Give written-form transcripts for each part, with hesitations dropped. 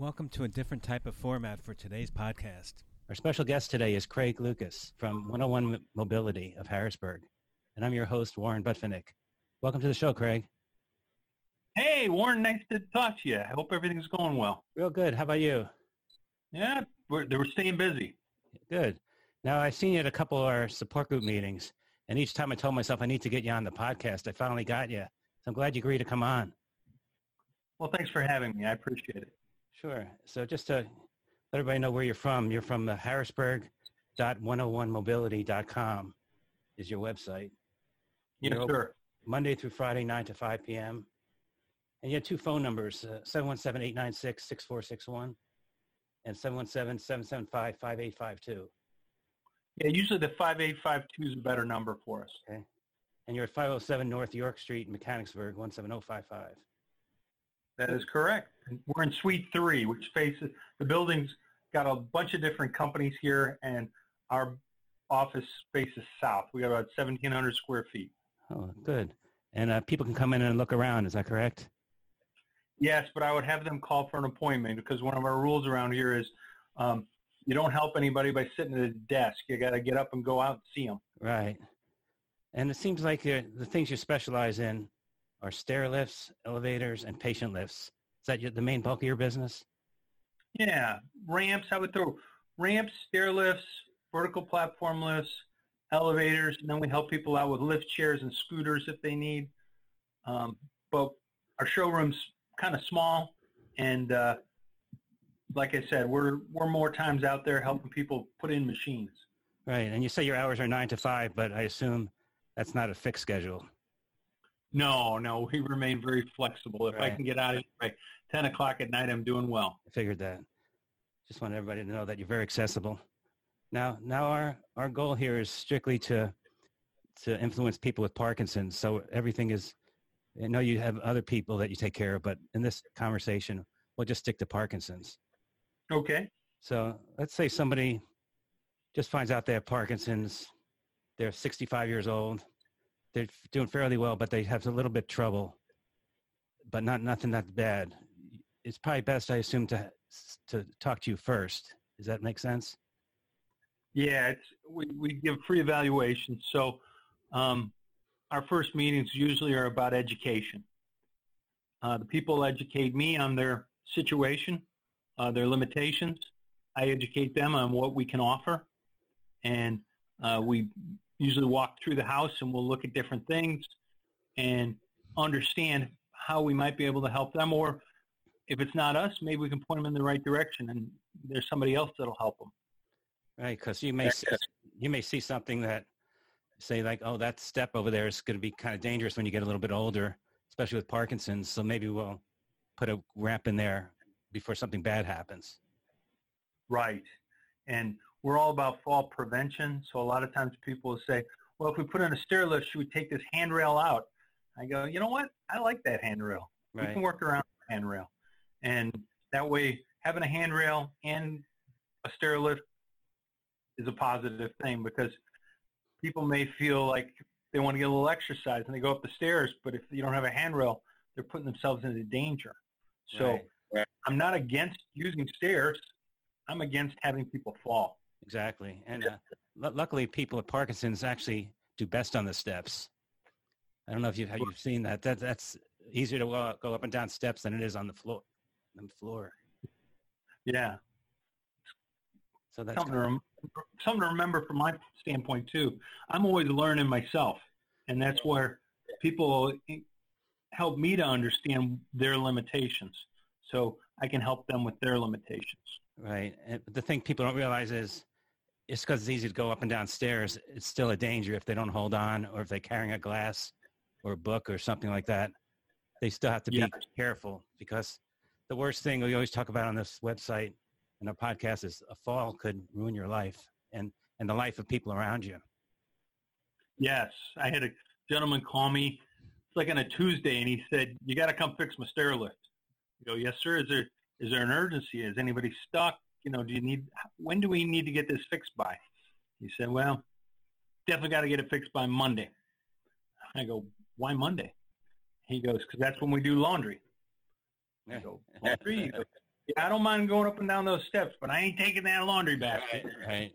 Welcome to a different type of format for today's podcast. Our special guest today is Craig Lucas from 101 Mobility of Harrisburg, and I'm your host, Warren Butfinick. Welcome to the show, Craig. Hey, Warren, nice to talk to you. I hope everything's going well. Real good. How about you? Yeah, we're staying busy. Good. Now, I've seen you at a couple of our support group meetings, and each time I told myself I need to get you on the podcast, I finally got you. So I'm glad you agreed to come on. Well, thanks for having me. I appreciate it. Sure. So just to let everybody know where you're from the harrisburg.101mobility.com is your website. Yes, sir. Monday through Friday, 9 to 5 p.m. And you had two phone numbers, 717-896-6461 and 717-775-5852. Yeah, usually the 5852 is a better number for us. Okay. And you're at 507 North York Street in Mechanicsburg, 17055. That is correct. We're in Suite 3, which faces the building's got a bunch of different companies here, and our office faces south. We got about 1,700 square feet. Oh, good. And people can come in and look around. Is that correct? Yes, but I would have them call for an appointment because one of our rules around here is you don't help anybody by sitting at a desk. You got to get up and go out and see them. Right. And it seems like the things you specialize in are stair lifts, elevators, and patient lifts. Is that the main bulk of your business? Yeah. Ramps, I would throw ramps, stair lifts, vertical platform lifts, elevators, and then we help people out with lift chairs and scooters if they need. But our showroom's kind of small, and like I said, we're more times out there helping people put in machines. Right, and you say your hours are 9 to 5, but I assume that's not a fixed schedule. No, we remain very flexible. If I can get out of here by 10 o'clock at night, I'm doing well. I figured that. Just want everybody to know that you're very accessible. Now our goal here is strictly to influence people with Parkinson's. So everything is, I know you have other people that you take care of, but in this conversation, we'll just stick to Parkinson's. Okay. So let's say somebody just finds out they have Parkinson's. They're 65 years old. They're doing fairly well, but they have a little bit of trouble, but nothing that bad. It's probably best, I assume, to talk to you first. Does that make sense? Yeah, we give free evaluations. So our first meetings usually are about education. The people educate me on their situation, their limitations. I educate them on what we can offer. And we usually walk through the house and we'll look at different things and understand how we might be able to help them. Or if it's not us, maybe we can point them in the right direction and there's somebody else that'll help them. Right, because you may see something that say like, oh, that step over there is going to be kind of dangerous when you get a little bit older, especially with Parkinson's. So maybe we'll put a ramp in there before something bad happens. Right, and we're all about fall prevention. So a lot of times people will say, well, if we put in a stair lift, should we take this handrail out? I go, you know what? I like that handrail. Right. We can work around the handrail. And that way, having a handrail and a stair lift is a positive thing because people may feel like they want to get a little exercise and they go up the stairs, but if you don't have a handrail, they're putting themselves into danger. So right. I'm not against using stairs. I'm against having people fall. Exactly. And luckily people with Parkinson's actually do best on the steps. I don't know if you've seen that. That's easier to go up and down steps than it is on the floor. Yeah. So that's something to remember from my standpoint, too. I'm always learning myself, and that's where people help me to understand their limitations so I can help them with their limitations. Right. And the thing people don't realize is it's because it's easy to go up and down stairs. It's still a danger if they don't hold on or if they're carrying a glass or a book or something like that. They still have to be careful because the worst thing we always talk about on this website and a podcast is a fall could ruin your life and the life of people around you. Yes. I had a gentleman call me, it's like on a Tuesday, and he said, you got to come fix my stair lift. I go, yes, sir. Is there an urgency? Is anybody stuck? You know, when do we need to get this fixed by? He said, well, definitely got to get it fixed by Monday. I go, why Monday? He goes, because that's when we do laundry. I go, laundry? Yeah, I don't mind going up and down those steps, but I ain't taking that laundry basket. Right.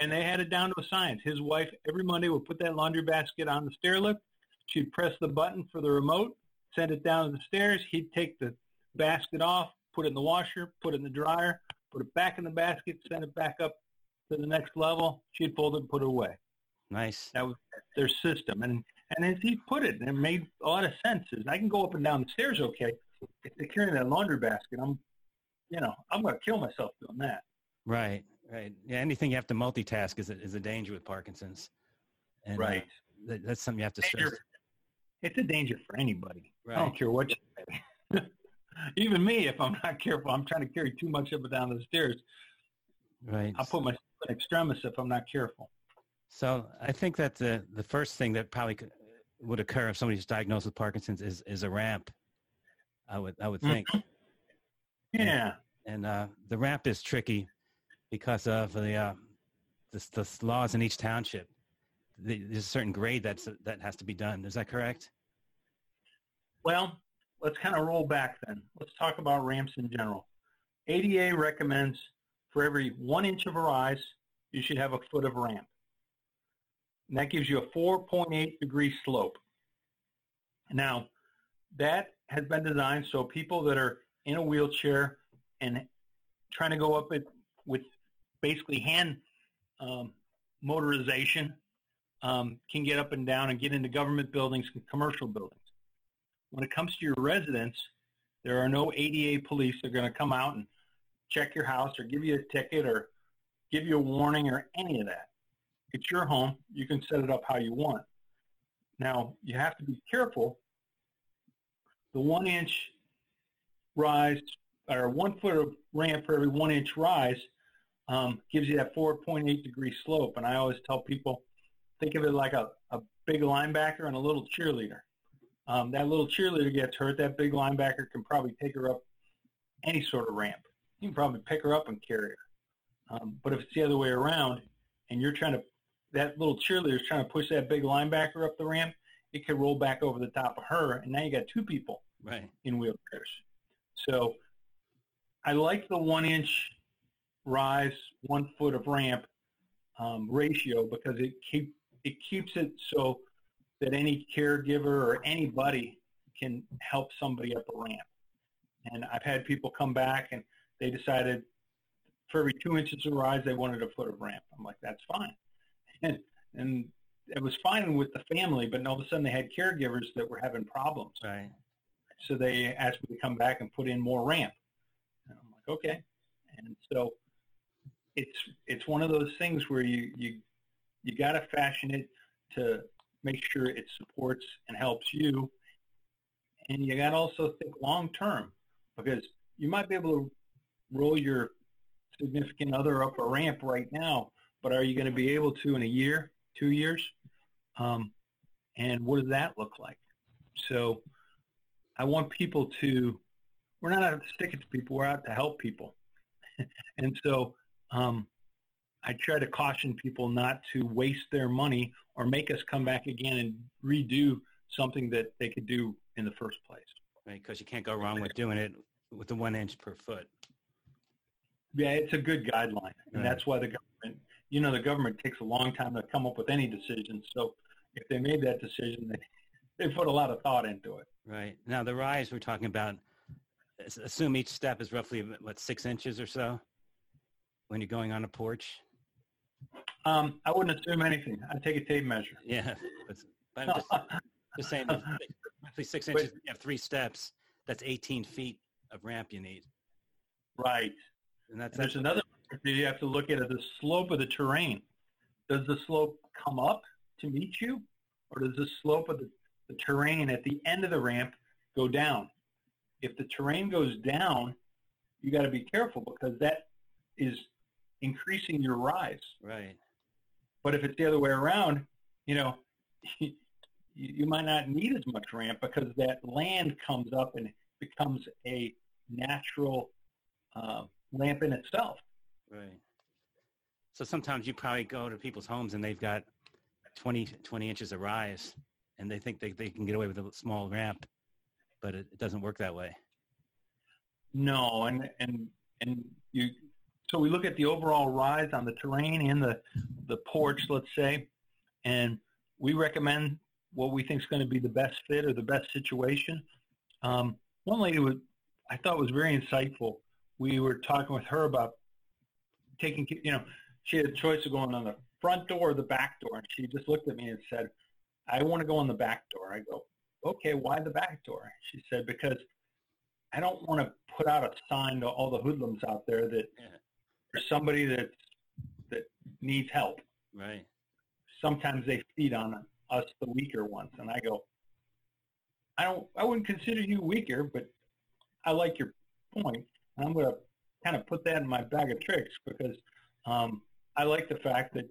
And they had it down to a science. His wife, every Monday, would put that laundry basket on the stair lift. She'd press the button for the remote, send it down the stairs. He'd take the basket off, put it in the washer, put it in the dryer, put it back in the basket, send it back up to the next level. She'd fold it and put it away. Nice. That was their system. And as he put it, it made a lot of sense. I can go up and down the stairs okay. If they're carrying that laundry basket, I'm going to kill myself doing that. Right, right. Yeah, anything you have to multitask is a danger with Parkinson's. And, right. That's something you have to stress. It's a danger for anybody. Right. I don't care what you say. Even me, if I'm not careful, I'm trying to carry too much up and down the stairs. Right. I'll put myself in extremis if I'm not careful. So I think that the first thing that probably would occur if somebody's diagnosed with Parkinson's is a ramp, I would think. Mm-hmm. Yeah. And the ramp is tricky because of the laws in each township. There's a certain grade that has to be done. Is that correct? Well, let's kind of roll back then. Let's talk about ramps in general. ADA recommends for every 1 inch of a rise, you should have a foot of ramp. And that gives you a 4.8 degree slope. Now, that has been designed so people that are in a wheelchair and trying to go up it with basically hand motorization can get up and down and get into government buildings and commercial buildings. When it comes to your residence, there are no ADA police that are going to come out and check your house or give you a ticket or give you a warning or any of that. It's your home. You can set it up how you want. Now, you have to be careful. The 1 inch rise or 1 foot of ramp for every 1 inch rise gives you that 4.8 degree slope. And I always tell people, think of it like a big linebacker and a little cheerleader. That little cheerleader gets hurt. That big linebacker can probably take her up any sort of ramp. You can probably pick her up and carry her. But if it's the other way around and you're that little cheerleader is trying to push that big linebacker up the ramp, it could roll back over the top of her. And now you got two people right in wheelchairs. So I like the 1 inch rise, 1 foot of ramp ratio because it keeps it so that any caregiver or anybody can help somebody up a ramp. And I've had people come back and they decided for every 2 inches of rise, they wanted a foot of ramp. I'm like, that's fine. And it was fine with the family, but all of a sudden they had caregivers that were having problems. Right. So they asked me to come back and put in more ramp. And I'm like, okay. And so it's one of those things where you got to fashion it to make sure it supports and helps you. And you got to also think long term because you might be able to roll your significant other up a ramp right now, but are you going to be able to in a year, 2 years? And what does that look like? So I want people to, we're not out to stick it to people, we're out to help people. And so I try to caution people not to waste their money or make us come back again and redo something that they could do in the first place. Right, because you can't go wrong with doing it with the 1 inch per foot. Yeah, it's a good guideline. And that's why the government takes a long time to come up with any decision. So if they made that decision, they put a lot of thought into it. Right. Now, the rise we're talking about, assume each step is roughly, 6 inches or so when you're going on a porch? I wouldn't assume anything. I'd take a tape measure. Yeah. But I'm just saying, roughly 6 inches, you have 3 steps. That's 18 feet of ramp you need. Right. And there's another thing you have to look at the slope of the terrain. Does the slope come up to meet you, or does the slope of the terrain at the end of the ramp go down? If the terrain goes down, you got to be careful because that is increasing your rise. Right. But if it's the other way around, you might not need as much ramp because that land comes up and becomes a natural ramp in itself. Right. So sometimes you probably go to people's homes and they've got 20 inches of rise. And they think they can get away with a small ramp, but it doesn't work that way. No, so we look at the overall rise on the terrain and the porch, let's say, and we recommend what we think is going to be the best fit or the best situation. One lady I thought was very insightful. We were talking with her about taking, she had a choice of going on the front door or the back door, and she just looked at me and said, "I want to go on the back door." I go, "Okay, why the back door?" She said, "Because I don't want to put out a sign to all the hoodlums out there that there's somebody that needs help. Right. Sometimes they feed on us, the weaker ones." And I go, I wouldn't consider you weaker, but I like your point. And I'm going to kind of put that in my bag of tricks because I like the fact that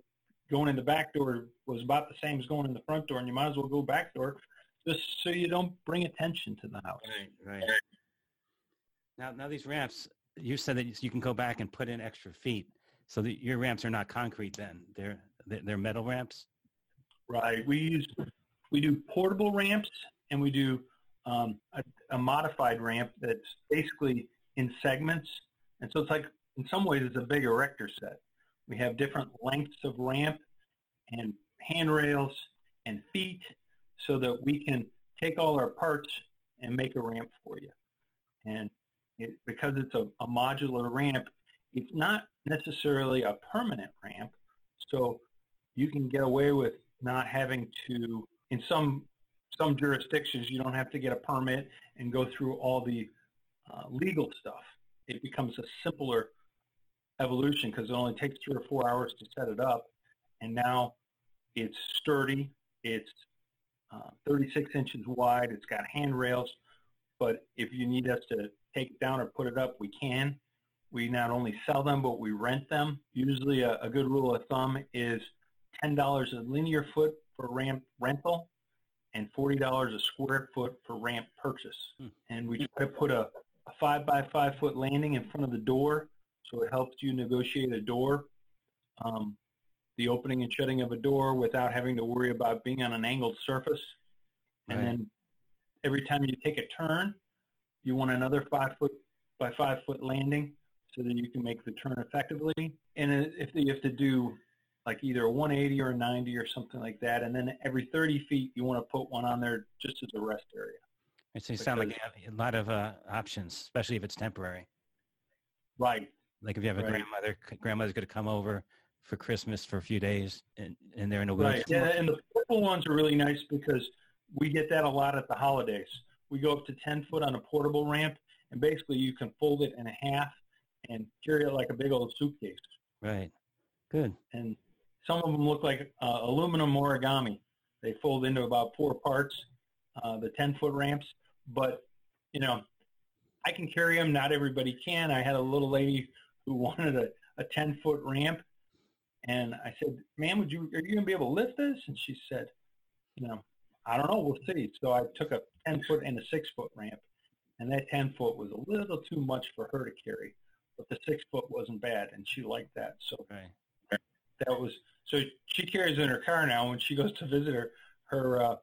going in the back door was about the same as going in the front door, and you might as well go back door just so you don't bring attention to the house. Right. Now these ramps, you said that you can go back and put in extra feet, so that your ramps are not concrete then. They're metal ramps? Right. We do portable ramps, and we do a modified ramp that's basically in segments. And so it's like, in some ways, it's a big erector set. We have different lengths of ramp and handrails and feet so that we can take all our parts and make a ramp for you. And because it's a modular ramp, it's not necessarily a permanent ramp. So you can get away with not having to, in some jurisdictions, you don't have to get a permit and go through all the legal stuff. It becomes a simpler evolution because it only takes 3 or 4 hours to set it up. And now it's sturdy. It's 36 inches wide. It's got handrails. But if you need us to take it down or put it up, we can. We not only sell them, but we rent them. Usually a good rule of thumb is $10 a linear foot for ramp rental and $40 a square foot for ramp purchase. And we try to put a 5 by 5 foot landing in front of the door, so it helps you negotiate a door, the opening and shutting of a door without having to worry about being on an angled surface. Right. And then every time you take a turn, you want another 5 foot by 5 foot landing so that you can make the turn effectively. And if you have to do like either a 180 or a 90 or something like that, and then every 30 feet you want to put one on there just as a rest area. So you sound like you have a lot of options, especially if it's temporary. Right. Like if you have a grandmother's going to come over for Christmas for a few days, and they're in a wheelchair. Right. Yeah, and the portable ones are really nice because we get that a lot at the holidays. We go up to 10 foot on a portable ramp, and basically you can fold it in half and carry it like a big old suitcase. Right. Good. And some of them look like aluminum origami. They fold into about 4 parts, the 10-foot ramps. But, I can carry them. Not everybody can. I had a little lady who wanted a 10-foot ramp, and I said, "Ma'am, are you going to be able to lift this?" And she said, "I don't know. We'll see." So I took a 10-foot and a 6-foot ramp, and that 10-foot was a little too much for her to carry, but the 6-foot wasn't bad, and she liked that. So that was so she carries it in her car now. When she goes to visit her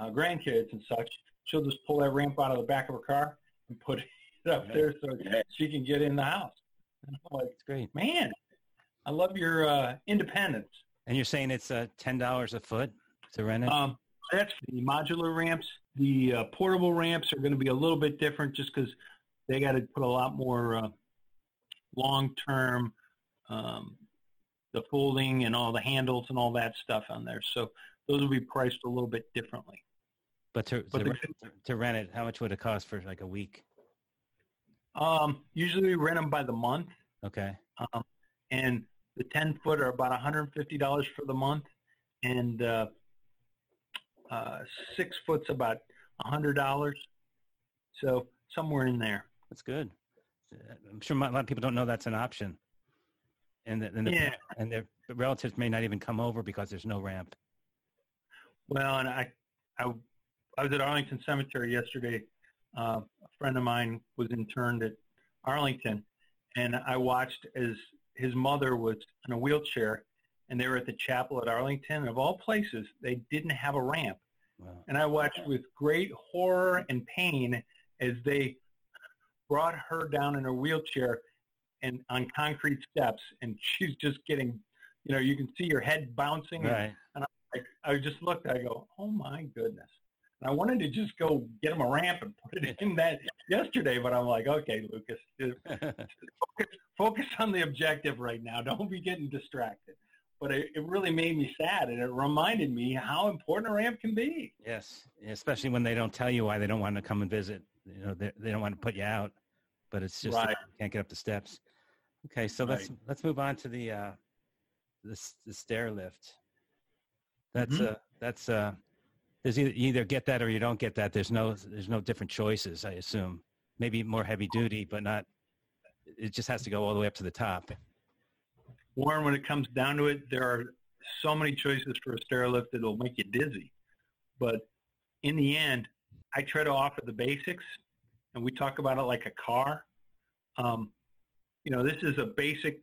grandkids and such, she'll just pull that ramp out of the back of her car and put it up there so she can get in the house. And I'm like, "It's great, man! I love your independence." And you're saying it's $10 a foot to rent it? That's the modular ramps. The portable ramps are going to be a little bit different, just because they got to put a lot more long-term, the folding and all the handles and all that stuff on there. So those will be priced a little bit differently. But to rent it, how much would it cost for like a week? Usually we rent them by the month. Okay. And the 10-foot are about $150 for the month, and 6 foot's about $100. So somewhere in there. That's good. I'm sure a lot of people don't know that's an option. And their relatives may not even come over because there's no ramp. Well, and I was at Arlington Cemetery yesterday. A friend of mine was interned at Arlington, and I watched as his mother was in a wheelchair, and they were at the chapel at Arlington. Of all places, they didn't have a ramp. Wow. And I watched with great horror and pain as they brought her down in a wheelchair and on concrete steps, and she's just getting, you know, you can see her head bouncing. Right. And I just looked, I go, oh my goodness. And I wanted to just go get him a ramp and put it in that yesterday, but I'm like, okay, Lucas, focus on the objective right now. Don't be getting distracted. But it really made me sad, and it reminded me how important a ramp can be. Yes, especially when they don't tell you why they don't want to come and visit. You know, they don't want to put you out, but it's just right. You can't get up the steps. Okay, so right. let's move on to the stair lift. That's mm-hmm. There's either get that or you don't get that. There's no different choices, I assume. Maybe more heavy duty, but not. It just has to go all the way up to the top. Warren, when it comes down to it, there are so many choices for a stair lift that will make you dizzy. But in the end, I try to offer the basics, and we talk about it like a car. You know, this is a basic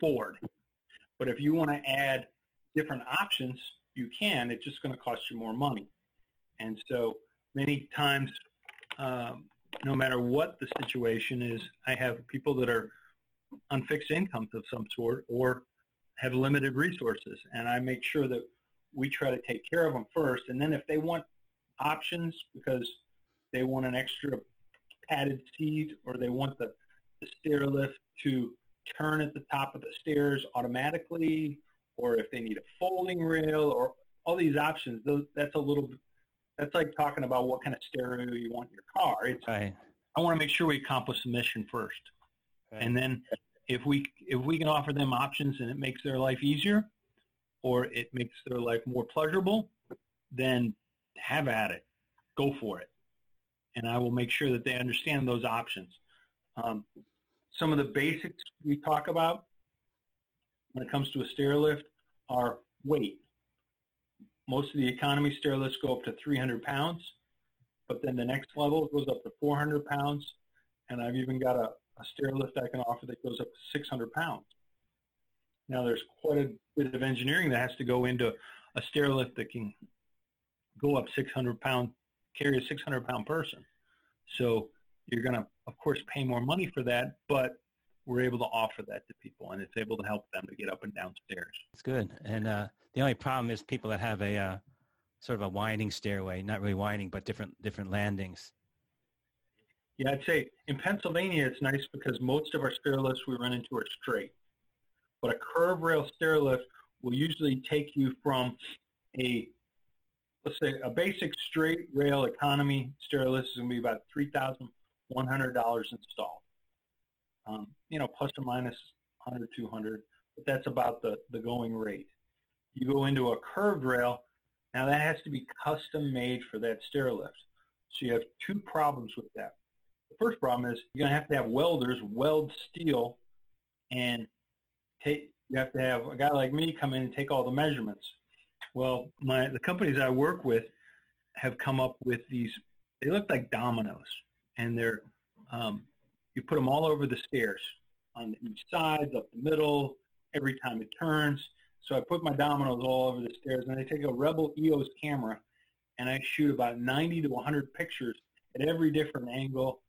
Ford. But if you want to add different options, you can. It's just going to cost you more money. And so many times, no matter what the situation is, I have people that are on fixed incomes of some sort or have limited resources, and I make sure that we try to take care of them first, and then if they want options because they want an extra padded seat or they want the stair lift to turn at the top of the stairs automatically, or if they need a folding rail or all these options, that's like talking about what kind of stereo you want in your car. It's right. I want to make sure we accomplish the mission first. And then if we can offer them options and it makes their life easier or it makes their life more pleasurable, then have at it. Go for it. And I will make sure that they understand those options. Some of the basics we talk about when it comes to a stair lift are weight. Most of the economy stair lifts go up to 300 pounds, but then the next level goes up to 400 pounds. And I've even got a stair lift I can offer that goes up to 600 pounds. Now, there's quite a bit of engineering that has to go into a stair lift that can go up 600 pounds, carry a 600-pound person. So you're going to, of course, pay more money for that, but we're able to offer that to people, and it's able to help them to get up and down stairs. That's good. And the only problem is people that have a sort of a winding stairway, not really winding, but different landings. Yeah, I'd say in Pennsylvania it's nice because most of our stair lifts we run into are straight. But a curve rail stair lift will usually take you from let's say a basic straight rail economy stair lift is going to be about $3,100 installed. You know, plus or minus $100, $200, but that's about the going rate. You go into a curved rail, now that has to be custom made for that stair lift. So you have two problems with that. The first problem is you're going to have welders weld steel, and you have to have a guy like me come in and take all the measurements. Well, the companies I work with have come up with these. They look like dominoes, and they're you put them all over the stairs on each side, up the middle, every time it turns. So I put my dominoes all over the stairs, and I take a Rebel EOS camera, and I shoot about 90 to 100 pictures at every different angle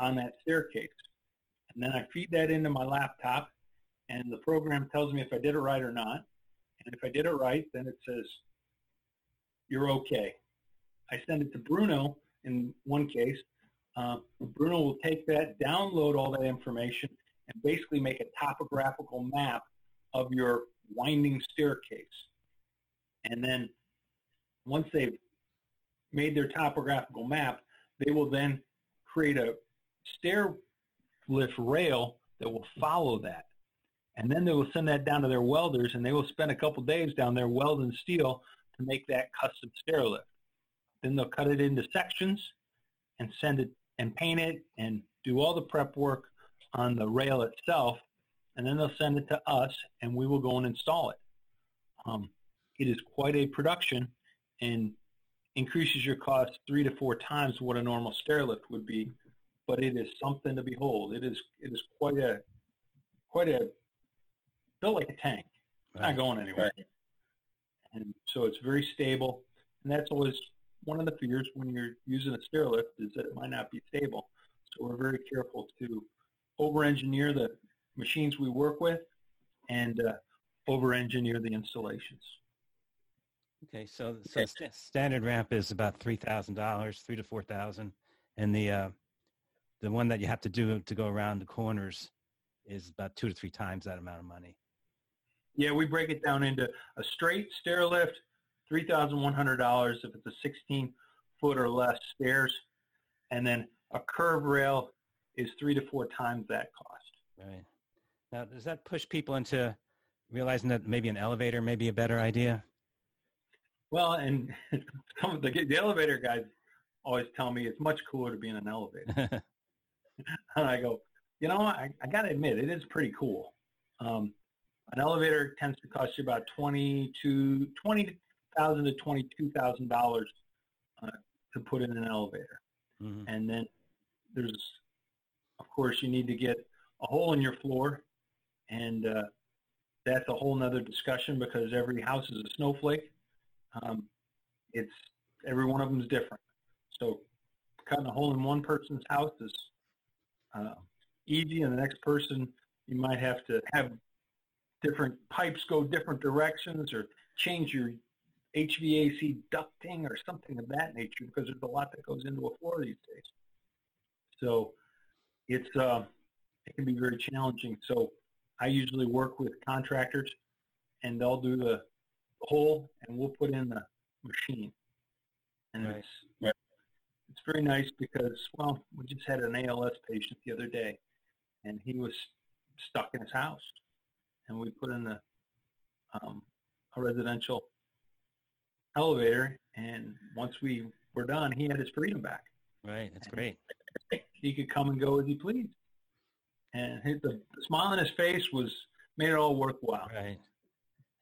on that staircase. And then I feed that into my laptop, and the program tells me if I did it right or not. And if I did it right, then it says, you're okay. I send it to Bruno in one case. Bruno will take that, download all that information, and basically make a topographical map of your winding staircase. And then once they've made their topographical map, they will then create a stair lift rail that will follow that. And then they will send that down to their welders, and they will spend a couple days down there welding steel to make that custom stair lift. Then they'll cut it into sections and send it and paint it and do all the prep work on the rail itself, and then they'll send it to us, and we will go and install it. It is quite a production and increases your cost 3 to 4 times what a normal stair lift would be. But it is something to behold. It is quite a built like a tank. It's right. Not going anywhere. Right. And so it's very stable. And that's always one of the fears when you're using a stair lift is that it might not be stable. So we're very careful to over-engineer the machines we work with and over-engineer the installations. Okay, so standard ramp is about $3,000, $3,000 to $4,000, and the one that you have to do to go around the corners is about 2 to 3 times that amount of money. Yeah, we break it down into a straight stair lift, $3,100 if it's a 16-foot or less stairs, and then a curved rail is 3 to 4 times that cost. Right. Now, does that push people into realizing that maybe an elevator may be a better idea? Well, and the elevator guys always tell me it's much cooler to be in an elevator. And I go, you know what? I got to admit, it is pretty cool. An elevator tends to cost you about $20,000 to $22,000 to put in an elevator. Mm-hmm. And then there's, of course, you need to get a hole in your floor, and that's a whole nother discussion because every house is a snowflake. It's every one of them is different. So cutting a hole in one person's house is easy, and the next person you might have to have different pipes go different directions or change your HVAC ducting or something of that nature because there's a lot that goes into a floor these days. So it's it can be very challenging. So I usually work with contractors, and they'll do the hole, and we'll put in the machine. And right. It's very nice because, well, we just had an ALS patient the other day, and he was stuck in his house. And we put in a residential elevator, and once we were done, he had his freedom back. Right, that's and great. He could come and go as he pleased. And the smile on his face made it all worthwhile. Right.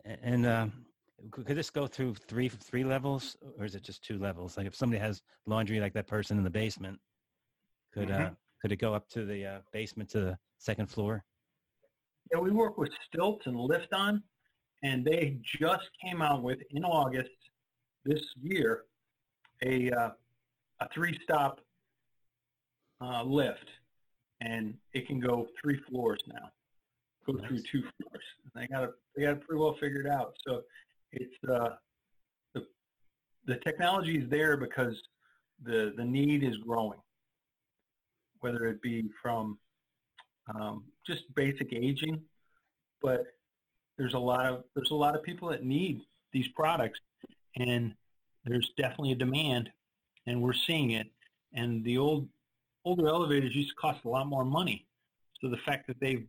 And could this go through three levels, or is it just 2 levels? Like if somebody has laundry, like that person in the basement, could it go up to the basement to the second floor? Yeah, we work with Stilts and Lift-On, and they just came out with, in August this year, a 3-stop lift, and it can go 3 floors now. Go nice. Through 2 floors. And they got it pretty well figured out. So it's the technology is there because the need is growing, whether it be from just basic aging, but there's a lot of people that need these products, and there's definitely a demand, and we're seeing it. And the older elevators used to cost a lot more money, so the fact that they've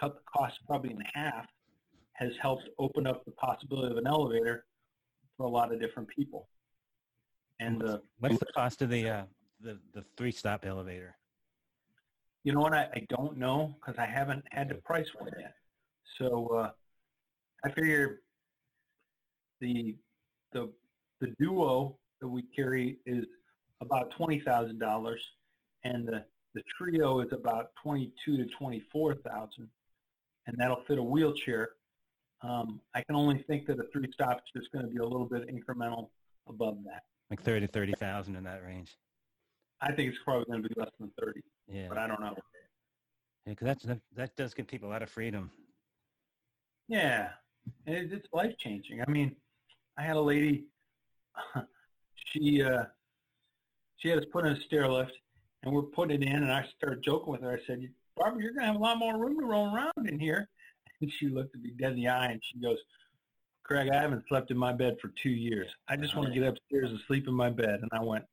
cut the cost probably in half has helped open up the possibility of an elevator for a lot of different people. And what's the cost of the 3-stop elevator? You know what? I don't know because I haven't had the price for it yet. So I figure the duo that we carry is about $20,000, and the trio is about $22,000 to $24,000, and that'll fit a wheelchair. I can only think that a 3-stop is just going to be a little bit incremental above that, like $30,000 to $30,000 in that range. I think it's probably going to be less than 30, yeah. But I don't know. Yeah, because that does give people a lot of freedom. Yeah, and it's life-changing. I mean, I had a lady, she had us put in a stair lift, and we're putting it in, and I started joking with her. I said, Barbara, you're going to have a lot more room to roll around in here. And she looked at me dead in the eye, and she goes, Craig, I haven't slept in my bed for 2 years. I just want to get upstairs and sleep in my bed. And I went,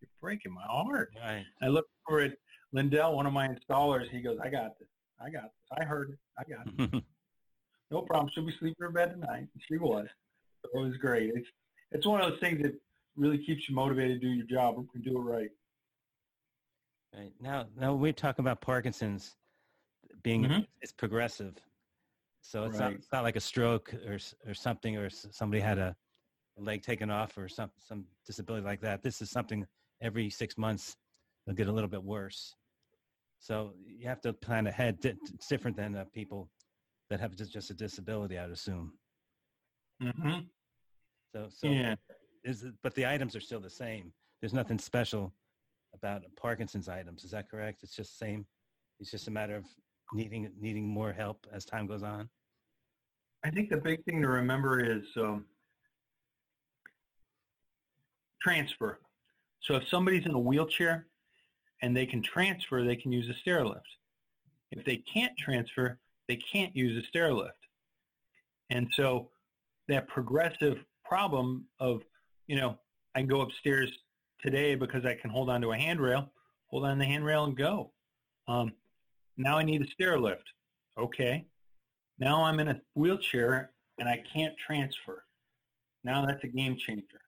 you're breaking my heart. Right. I looked over at Lindell, one of my installers. He goes, I got this. I heard it. I got it. No problem. She'll be sleeping in bed tonight. She was. So it was great. It's one of those things that really keeps you motivated to do your job and do it right. Right. Now we talk about Parkinson's being it's progressive. So it's, right. It's not like a stroke or something, or somebody had a leg taken off or some disability like that. This is something every 6 months they'll get a little bit worse. So you have to plan ahead. It's different than people that have just a disability, I would assume. Mm-hmm. So yeah. But the items are still the same. There's nothing special about Parkinson's items. Is that correct? It's just same. It's just a matter of needing more help as time goes on. I think the big thing to remember is transfer. So if somebody's in a wheelchair and they can transfer, they can use a stair lift. If they can't transfer, they can't use a stair lift. And so that progressive problem of, you know, I can go upstairs today because I can hold on to a handrail, hold on to the handrail and go. Now I need a stair lift. Okay. Now I'm in a wheelchair and I can't transfer. Now that's a game changer.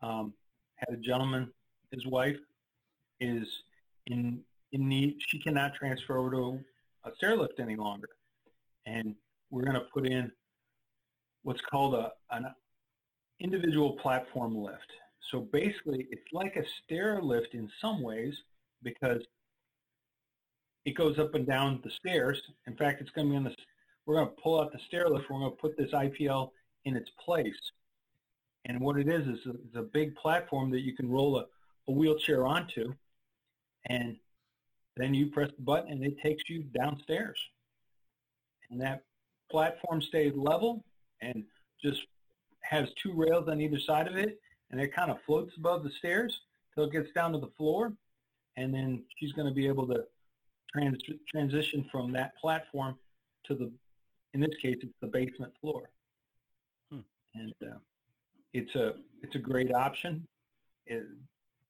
Had a gentleman, his wife is in need. She cannot transfer over to a stair lift any longer. And we're going to put in what's called an individual platform lift. So basically, it's like a stair lift in some ways because it goes up and down the stairs. In fact, it's going to be on the. We're going to pull out the stair lift. We're going to put this IPL in its place. And what it is it's a big platform that you can roll a wheelchair onto, and then you press the button, and it takes you downstairs. And that platform stays level and just has two rails on either side of it, and it kind of floats above the stairs till it gets down to the floor, and then she's going to be able to transition from that platform to the, in this case, it's the basement floor. And it's a great option.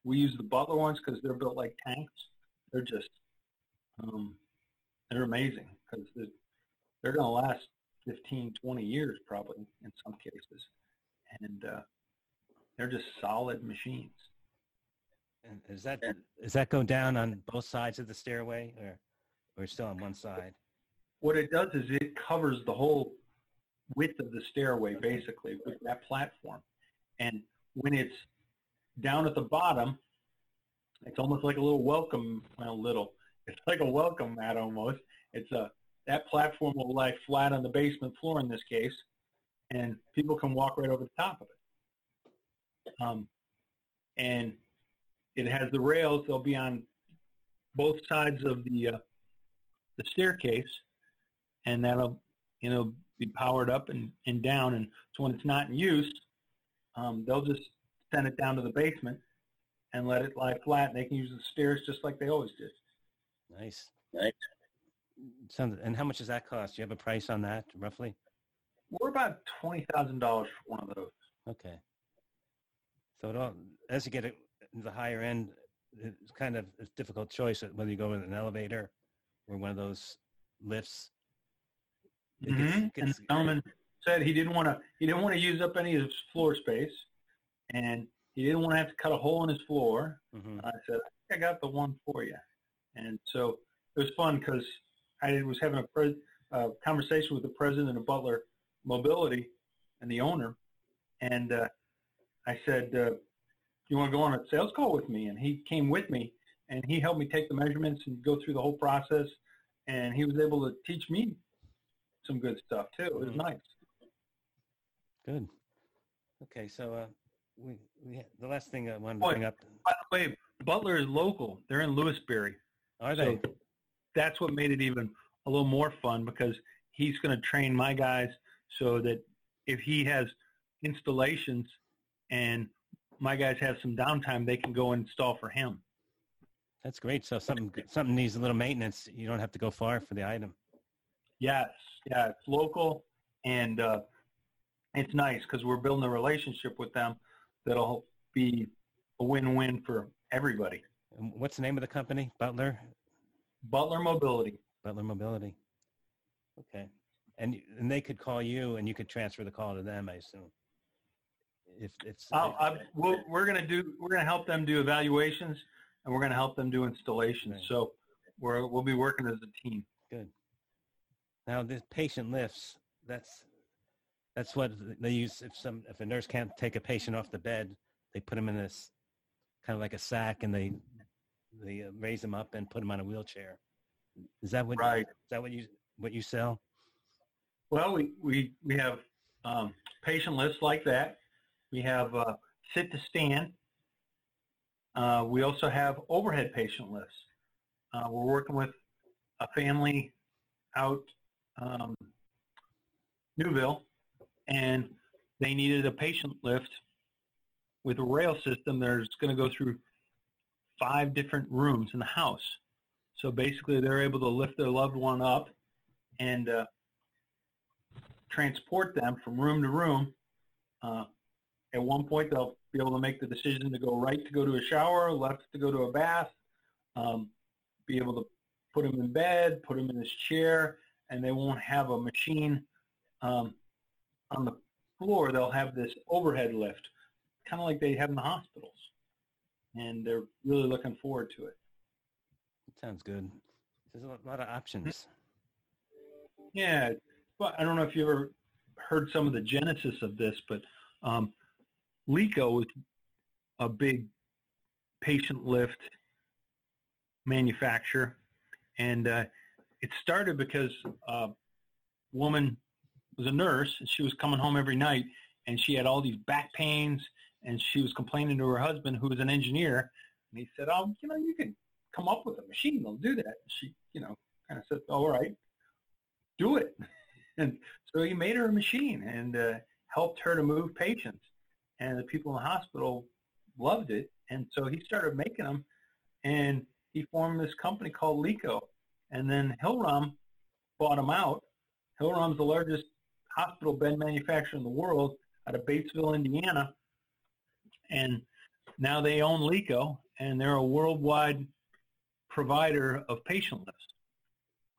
We use the Butler ones because they're built like tanks. They're just they're amazing because they're going to last 15, 20 years probably in some cases, and they're just solid machines. And does that go down on both sides of the stairway, or still on one side? What it does is it covers the whole width of the stairway basically with that platform. And when it's down at the bottom, it's almost like a little welcome, it's like a welcome mat almost. That platform will lie flat on the basement floor in this case, and people can walk right over the top of it. And it has the rails; they'll be on both sides of the staircase, and that'll be powered up and down. And so when it's not in use, they'll just send it down to the basement and let it lie flat, and they can use the stairs just like they always did. Nice, right? And how much does that cost? Do you have a price on that, roughly? We're about $20,000 for one of those. Okay. So as you get it in the higher end, it's kind of a difficult choice whether you go with an elevator or one of those lifts. And the gentleman said he didn't want to use up any of his floor space, and he didn't want to have to cut a hole in his floor. Mm-hmm. I said, I think I got the one for you. And so it was fun because I was having a conversation with the president of Butler Mobility and the owner, and I said, you want to go on a sales call with me? And he came with me, and he helped me take the measurements and go through the whole process, and he was able to teach me some good stuff, too. It was nice. Good. Okay, so the last thing I wanted to bring up. By the way, Butler is local. They're in Lewisberry. Are they? So, that's what made it even a little more fun because he's going to train my guys so that if he has installations and my guys have some downtime, they can go and install for him. That's great. So something needs a little maintenance. You don't have to go far for the item. Yes. Yeah, it's local, and it's nice because we're building a relationship with them that'll be a win-win for everybody. And what's the name of the company, Butler? Butler Mobility. Butler Mobility. Okay. And they could call you, and you could transfer the call to them, I assume. If it's we're going to help them do evaluations, and we're going to help them do installations. Right. So we'll be working as a team. Good. Now the patient lifts. That's what they use if a nurse can't take a patient off the bed, they put them in this kind of like a sack, and they raise them up and put them on a wheelchair. Is that what? Right. Is that what you sell? Well, we have patient lists like that. We have sit to stand, We also have overhead patient lists. We're working with a family out Newville, and they needed a patient lift with a rail system that's going to go through 5 different rooms in the house. So basically they're able to lift their loved one up and transport them from room to room. At one point they'll be able to make the decision to go right to go to a shower, left to go to a bath, be able to put him in bed, put him in his chair, and they won't have a machine on the floor. They'll have this overhead lift, kind of like they have in the hospitals, and they're really looking forward to it. Sounds good. There's a lot of options. Yeah, but I don't know if you ever heard some of the genesis of this, but Liko was a big patient lift manufacturer, and it started because a woman was a nurse, and she was coming home every night, and she had all these back pains, and she was complaining to her husband, who was an engineer, and he said, "Oh, you know, you can come up with a machine that'll do that." And she, you know, kind of said, "All right, do it." And so he made her a machine and helped her to move patients, and the people in the hospital loved it, and so he started making them, and he formed this company called Liko, and then Hillrom bought him out. Hillrom's the largest hospital bed manufacturer in the world out of Batesville, Indiana, and now they own Liko, and they're a worldwide provider of patient lists.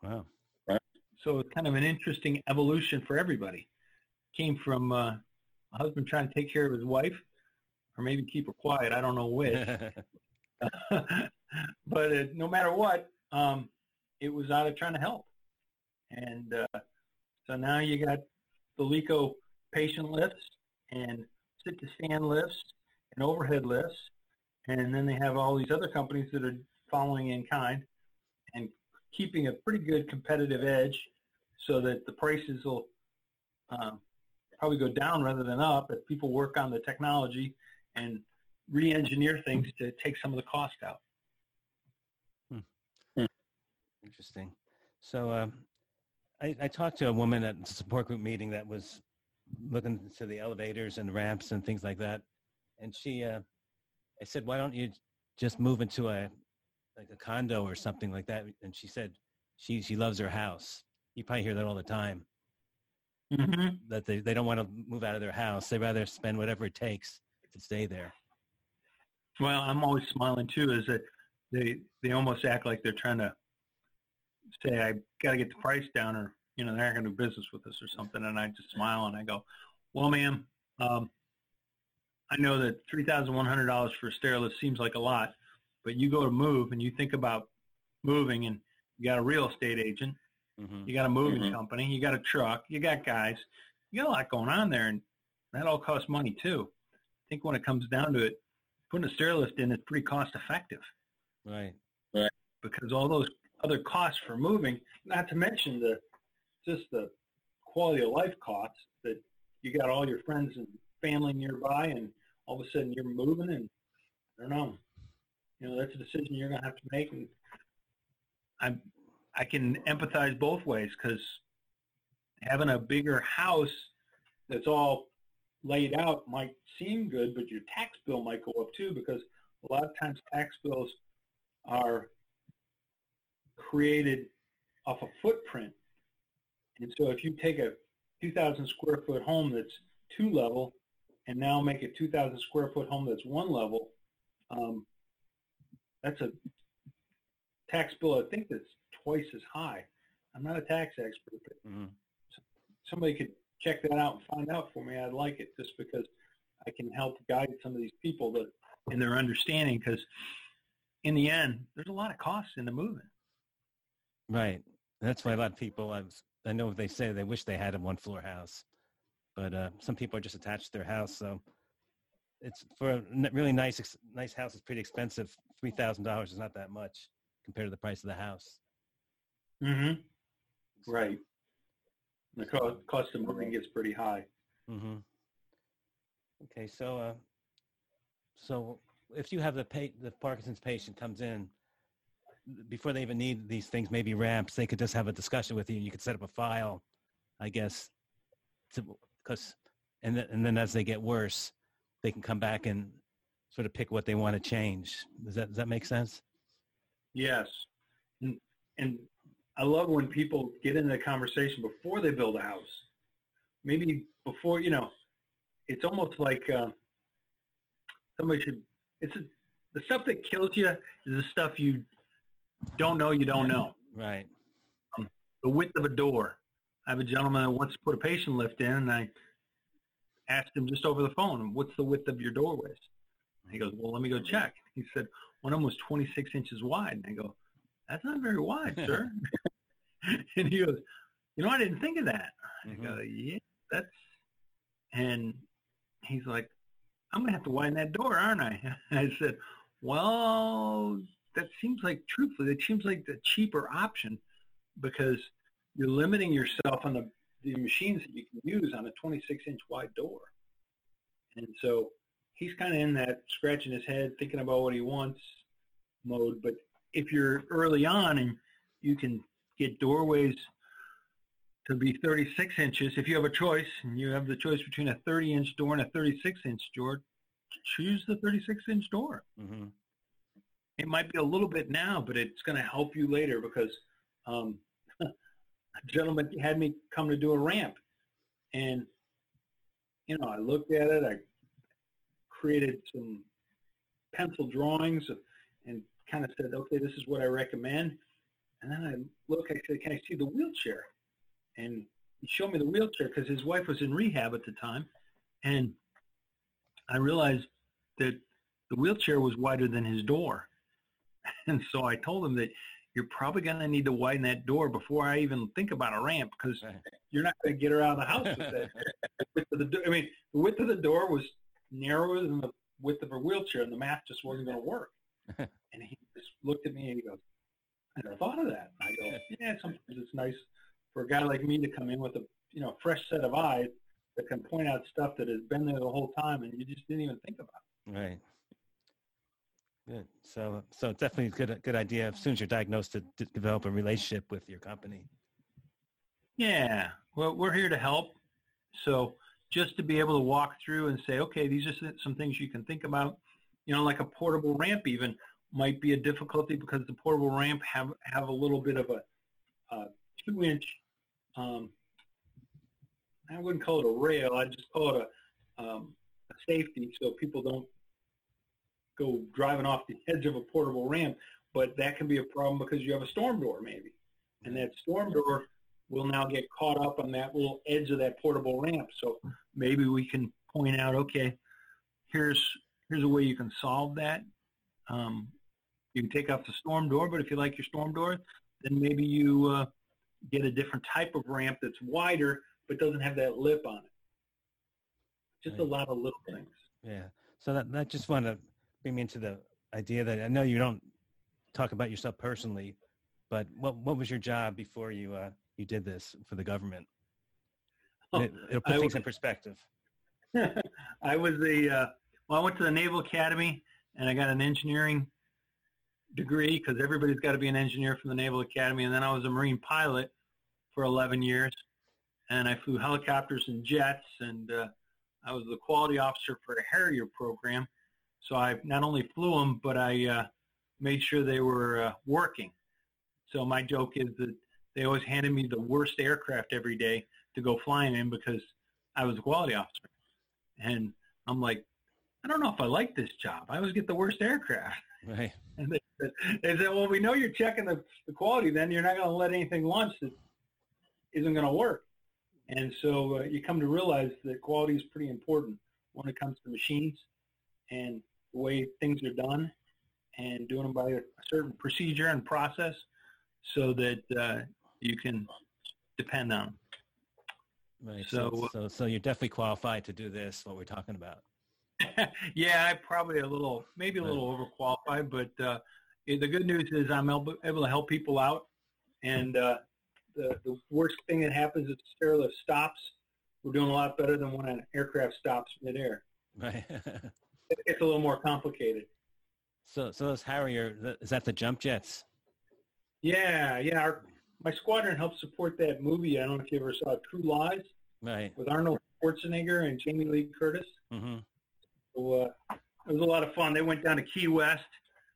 Wow. Right. So it's kind of an interesting evolution for everybody. Came from a husband trying to take care of his wife, or maybe keep her quiet, I don't know which. But no matter what, it was out of trying to help. And so now you got the Liko patient lifts and sit-to-stand lifts and overhead lifts. And then they have all these other companies that are following in kind and keeping a pretty good competitive edge so that the prices will probably go down rather than up if people work on the technology and re-engineer things to take some of the cost out. Interesting. So I talked to a woman at a support group meeting that was looking to the elevators and ramps and things like that. And she, I said, "Why don't you just move into a condo or something like that?" And she said she loves her house. You probably hear that all the time, mm-hmm. that they don't want to move out of their house. They'd rather spend whatever it takes to stay there. Well, I'm always smiling, too, is that they almost act like they're trying to say, "I got to get the price down," or, you know, they're not going to do business with us or something. And I just smile and I go, "Well, ma'am, I know that $3,100 for a stair lift seems like a lot, but you go to move and you think about moving and you got a real estate agent, mm-hmm. you got a moving mm-hmm. company, you got a truck, you got guys, you got a lot going on there, and that all costs money too." I think when it comes down to it, putting a stair lift in is pretty cost effective. Right. Right. Because all those other costs for moving, not to mention the quality of life costs that you got all your friends and family nearby, and all of a sudden you're moving, and I don't know, you know, that's a decision you're going to have to make. And I can empathize both ways, because having a bigger house that's all laid out might seem good, but your tax bill might go up too, because a lot of times tax bills are created off a footprint. And so if you take a 2,000 square foot home that's 2 level and now make a 2,000 square foot home that's 1 level, that's a tax bill, I think, that's twice as high. I'm not a tax expert, but mm-hmm. somebody could check that out and find out for me. I'd like it, just because I can help guide some of these people that in their understanding, because in the end, there's a lot of costs in the movement. Right. That's why a lot of people, I know they say they wish they had a 1-floor house, but some people are just attached to their house. So it's for a really nice house is pretty expensive. $3,000 is not that much compared to the price of the house. Mm-hmm. So, right. The cost of moving gets pretty high. Mm-hmm. Okay. So if you have the Parkinson's patient comes in, before they even need these things, maybe ramps, they could just have a discussion with you. You could set up a file, I guess, and then as they get worse, they can come back and sort of pick what they want to change. Does that make sense? Yes. And I love when people get into the conversation before they build a house. Maybe before, it's almost like somebody should, the stuff that kills you is the stuff you don't know. Right. The width of a door. I have a gentleman that wants to put a patient lift in, and I asked him just over the phone, what's the width of your doorways? And he goes, well, let me go check. He said, one of them was 26 inches wide. And I go, that's not very wide, sir. And he goes, I didn't think of that. Mm-hmm. I go, yeah, and he's like, I'm going to have to widen that door, aren't I? And I said, well, that seems like the cheaper option, because you're limiting yourself on the machines that you can use on a 26-inch wide door. And so he's kind of in that scratching his head, thinking about what he wants mode. But if you're early on and you can get doorways to be 36 inches, if you have a choice, and you have the choice between a 30-inch door and a 36-inch door, choose the 36-inch door. Mm-hmm. It might be a little bit now, but it's going to help you later, because a gentleman had me come to do a ramp. And, I looked at it. I created some pencil drawings and kind of said, okay, this is what I recommend. And then I said, can I see the wheelchair? And he showed me the wheelchair, because his wife was in rehab at the time. And I realized that the wheelchair was wider than his door. And so I told him that you're probably going to need to widen that door before I even think about a ramp, because you're not going to get her out of the house with that. The width of the door was narrower than the width of her wheelchair, and the math just wasn't going to work. And he just looked at me and he goes, I never thought of that. And I go, yeah, sometimes it's nice for a guy like me to come in with a fresh set of eyes that can point out stuff that has been there the whole time and you just didn't even think about it. Right. Good. So it's definitely a good idea as soon as you're diagnosed to develop a relationship with your company. Yeah. Well, we're here to help. So just to be able to walk through and say, okay, these are some things you can think about. Like a portable ramp even might be a difficulty, because the portable ramp have a little bit of a 2-inch. I wouldn't call it a rail. I'd just call it a safety, so people don't go driving off the edge of a portable ramp, but that can be a problem because you have a storm door maybe, and that storm door will now get caught up on that little edge of that portable ramp. So maybe we can point out, okay, here's a way you can solve that. You can take off the storm door, but if you like your storm door, then maybe you get a different type of ramp that's wider but doesn't have that lip on it. Just a lot of little things. Yeah. So that just want to bring me into the idea that I know you don't talk about yourself personally, but what was your job before you did this for the government? It'll put things in perspective. I was I went to the Naval Academy and I got an engineering degree, because everybody's got to be an engineer from the Naval Academy. And then I was a Marine pilot for 11 years, and I flew helicopters and jets, and I was the quality officer for a Harrier program. So I not only flew them, but I made sure they were working. So my joke is that they always handed me the worst aircraft every day to go flying in, because I was a quality officer. And I'm like, I don't know if I like this job. I always get the worst aircraft. Right. And they said, well, we know you're checking the quality, then you're not going to let anything launch that isn't going to work. And so you come to realize that quality is pretty important when it comes to machines and the way things are done, and doing them by a certain procedure and process so that you can depend on them. Right. So you're definitely qualified to do this, what we're talking about. Yeah, I'm probably a little overqualified, but the good news is I'm able to help people out. And the worst thing that happens is the airlift stops. We're doing a lot better than when an aircraft stops midair. Right. It's a little more complicated. So those Harrier, is that the jump jets? Yeah. My squadron helped support that movie. I don't know if you ever saw True Lies. Right. With Arnold Schwarzenegger and Jamie Lee Curtis. Mm-hmm. So it was a lot of fun. They went down to Key West,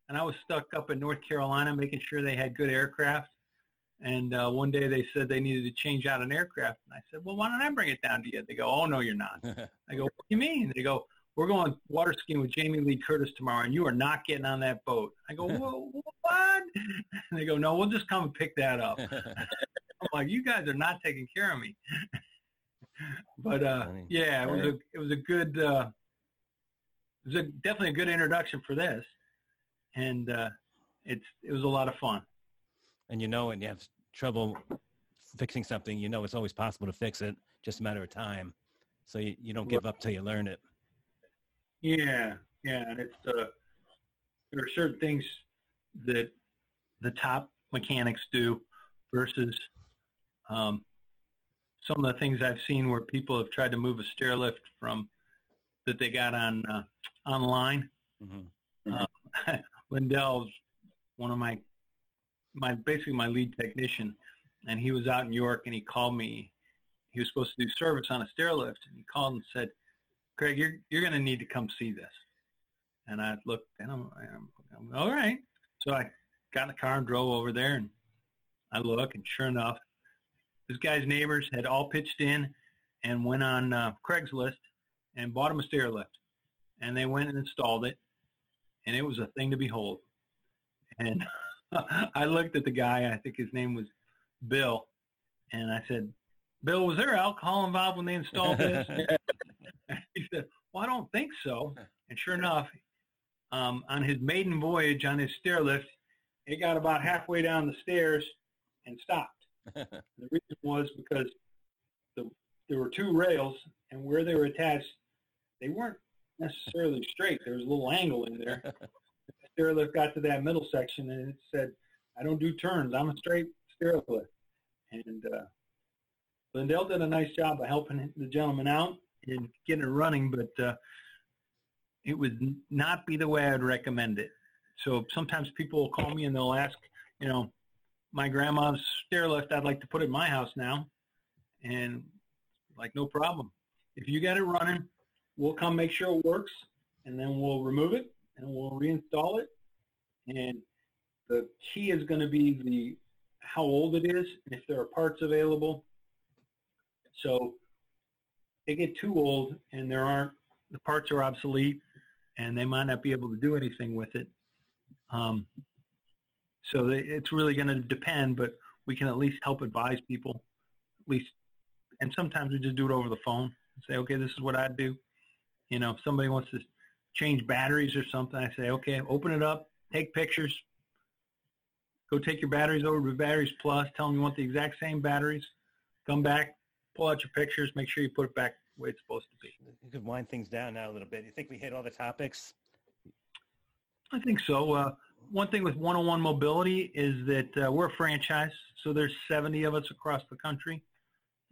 and I was stuck up in North Carolina making sure they had good aircraft. And one day they said they needed to change out an aircraft. And I said, well, why don't I bring it down to you? They go, oh, no, you're not. I go, what do you mean? They go, we're going water skiing with Jamie Lee Curtis tomorrow, and you are not getting on that boat. I go, whoa, what? And they go, no, we'll just come and pick that up. I'm like, you guys are not taking care of me. But, yeah, it was definitely a good introduction for this. And it was a lot of fun. And when you have trouble fixing something, it's always possible to fix it, just a matter of time. So you don't give up till you learn it. Yeah. And it's there are certain things that the top mechanics do versus some of the things I've seen where people have tried to move a stair lift that they got on online. Mm-hmm. Lindell's one of my lead technician, and he was out in York, and he called me. He was supposed to do service on a stair lift, and he called and said, Craig, you're going to need to come see this. And I looked, and I'm all right. So I got in the car and drove over there, and I look, and sure enough, this guy's neighbors had all pitched in and went on Craigslist and bought him a stair lift. And they went and installed it, and it was a thing to behold. And I looked at the guy, I think his name was Bill, and I said, Bill, was there alcohol involved when they installed this? He said, well, I don't think so. And sure enough, on his maiden voyage on his stair lift, it got about halfway down the stairs and stopped. The reason was because there were two rails, and where they were attached, they weren't necessarily straight. There was a little angle in there. Stair lift got to that middle section, and it said, I don't do turns, I'm a straight stair lift. And Lindell did a nice job of helping the gentleman out and getting it running, but it would not be the way I'd recommend it. So sometimes people will call me and they'll ask, my grandma's stair lift, I'd like to put in my house now. And like, no problem. If you got it running, we'll come make sure it works, and then we'll remove it, and we'll reinstall it. And the key is going to be how old it is and if there are parts available. So they get too old and the parts are obsolete, and they might not be able to do anything with it. So it's really going to depend, but we can at least help advise people, at least. And sometimes we just do it over the phone and say, okay, this is what I'd do. If somebody wants to change batteries or something, I say, okay, open it up, take pictures, go take your batteries over to Batteries Plus, tell them you want the exact same batteries, come back, pull out your pictures, make sure you put it back the way it's supposed to be. You could wind things down now a little bit. You think we hit all the topics? I think so. One thing with 101 Mobility is that we're a franchise, so there's 70 of us across the country,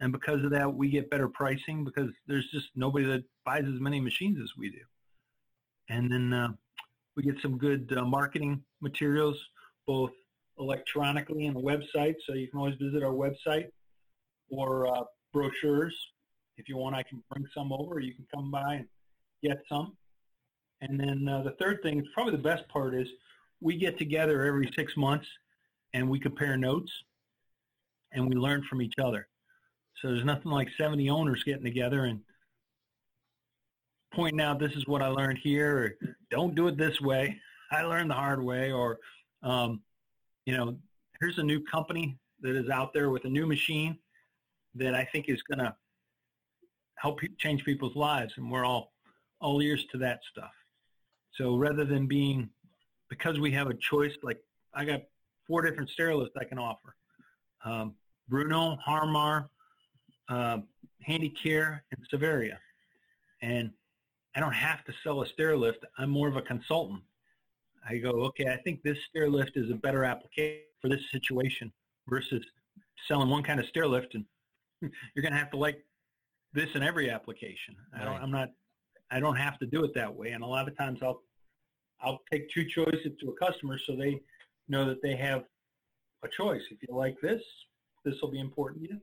and because of that, we get better pricing because there's just nobody that buys as many machines as we do. And then we get some good marketing materials, both electronically and the website. So you can always visit our website, or brochures. If you want, I can bring some over, or you can come by and get some. And then the third thing, probably the best part, is we get together every 6 months and we compare notes and we learn from each other. So there's nothing like 70 owners getting together and pointing out, this is what I learned here, or don't do it this way, I learned the hard way, or here's a new company that is out there with a new machine that I think is going to help change people's lives, and we're all ears to that stuff. So rather than because we have a choice, like I got 4 different stair lists I can offer, Bruno, Harmar, Handicare, and Savaria, and I don't have to sell a stair lift. I'm more of a consultant. I go, okay, I think this stair lift is a better application for this situation versus selling one kind of stair lift, and you're going to have to like this in every application. Right. I don't have to do it that way. And a lot of times I'll I'll take two choices to a customer so they know that they have a choice. If you like this, this will be important to you.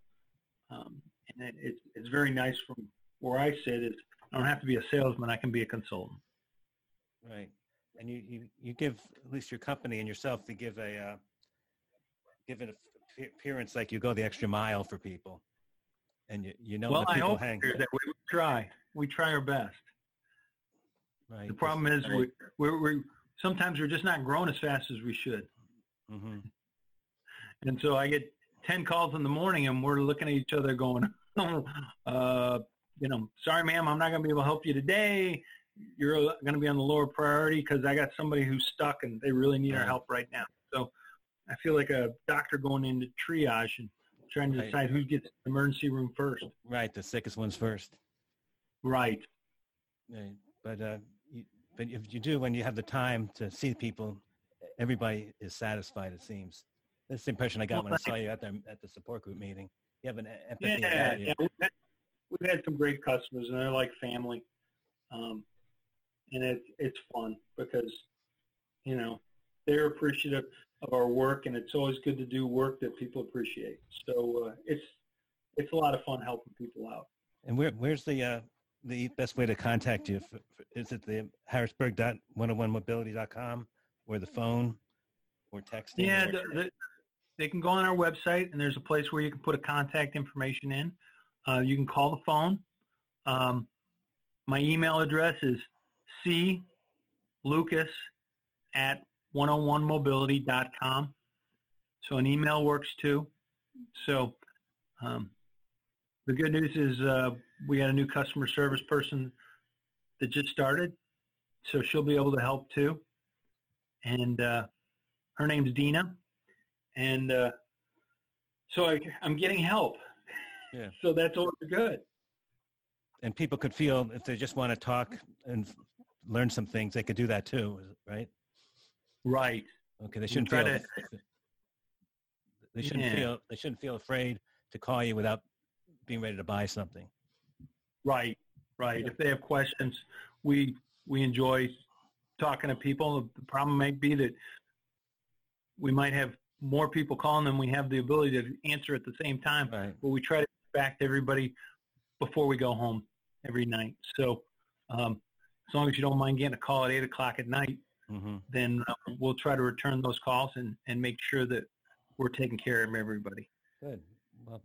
And it's very nice from where I sit is I don't have to be a salesman. I can be a consultant. Right. And you give at least your company and yourself to give an appearance like you go the extra mile for people. And the people I hope hang. That we try. We try our best. Right. The problem is we're sometimes we're just not growing as fast as we should. Mm-hmm. And so I get 10 calls in the morning, and we're looking at each other going, sorry, ma'am, I'm not going to be able to help you today. You're going to be on the lower priority because I got somebody who's stuck, and they really need our help right now. So I feel like a doctor going into triage and trying to decide who gets to the emergency room first. Right, the sickest one's first. Right. Right. But if you do, when you have the time to see people, everybody is satisfied, it seems. That's the impression I got when I saw you at the support group meeting. You have an empathy. Yeah. We've had some great customers, and they're like family. And it's fun because, they're appreciative of our work, and it's always good to do work that people appreciate. So it's a lot of fun helping people out. And where's the best way to contact you? Is it the harrisburg.101mobility.com or the phone or texting? Yeah, they can go on our website, and there's a place where you can put a contact information in. You can call the phone. My email address is clucas@101mobility.com. So an email works too. So the good news is we had a new customer service person that just started, so she'll be able to help too. And her name's Dina. And so I'm getting help. Yeah. So that's all good. And people could feel if they just want to talk and learn some things, they could do that too, right? Right. Okay. They shouldn't feel afraid to call you without being ready to buy something. Right. Right. If they have questions, we enjoy talking to people. The problem may be that we might have more people calling than we have the ability to answer at the same time. Right. But we try to get back to everybody before we go home every night. So as long as you don't mind getting a call at 8 o'clock at night, mm-hmm. then we'll try to return those calls and make sure that we're taking care of everybody. Good.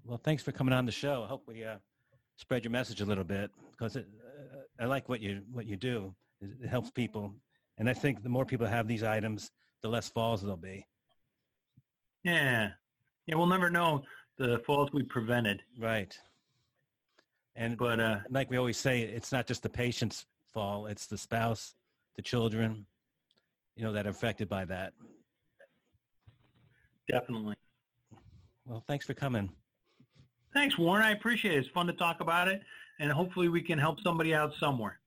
Well, thanks for coming on the show. I hope we spread your message a little bit because I like what you do. It helps people. And I think the more people have these items, the less falls there'll be. Yeah. Yeah, we'll never know the falls we prevented. Right. But like we always say, it's not just the patient's fall. It's the spouse, the children, that are affected by that. Definitely. Well, thanks for coming. Thanks, Warren. I appreciate it. It's fun to talk about it, and hopefully we can help somebody out somewhere.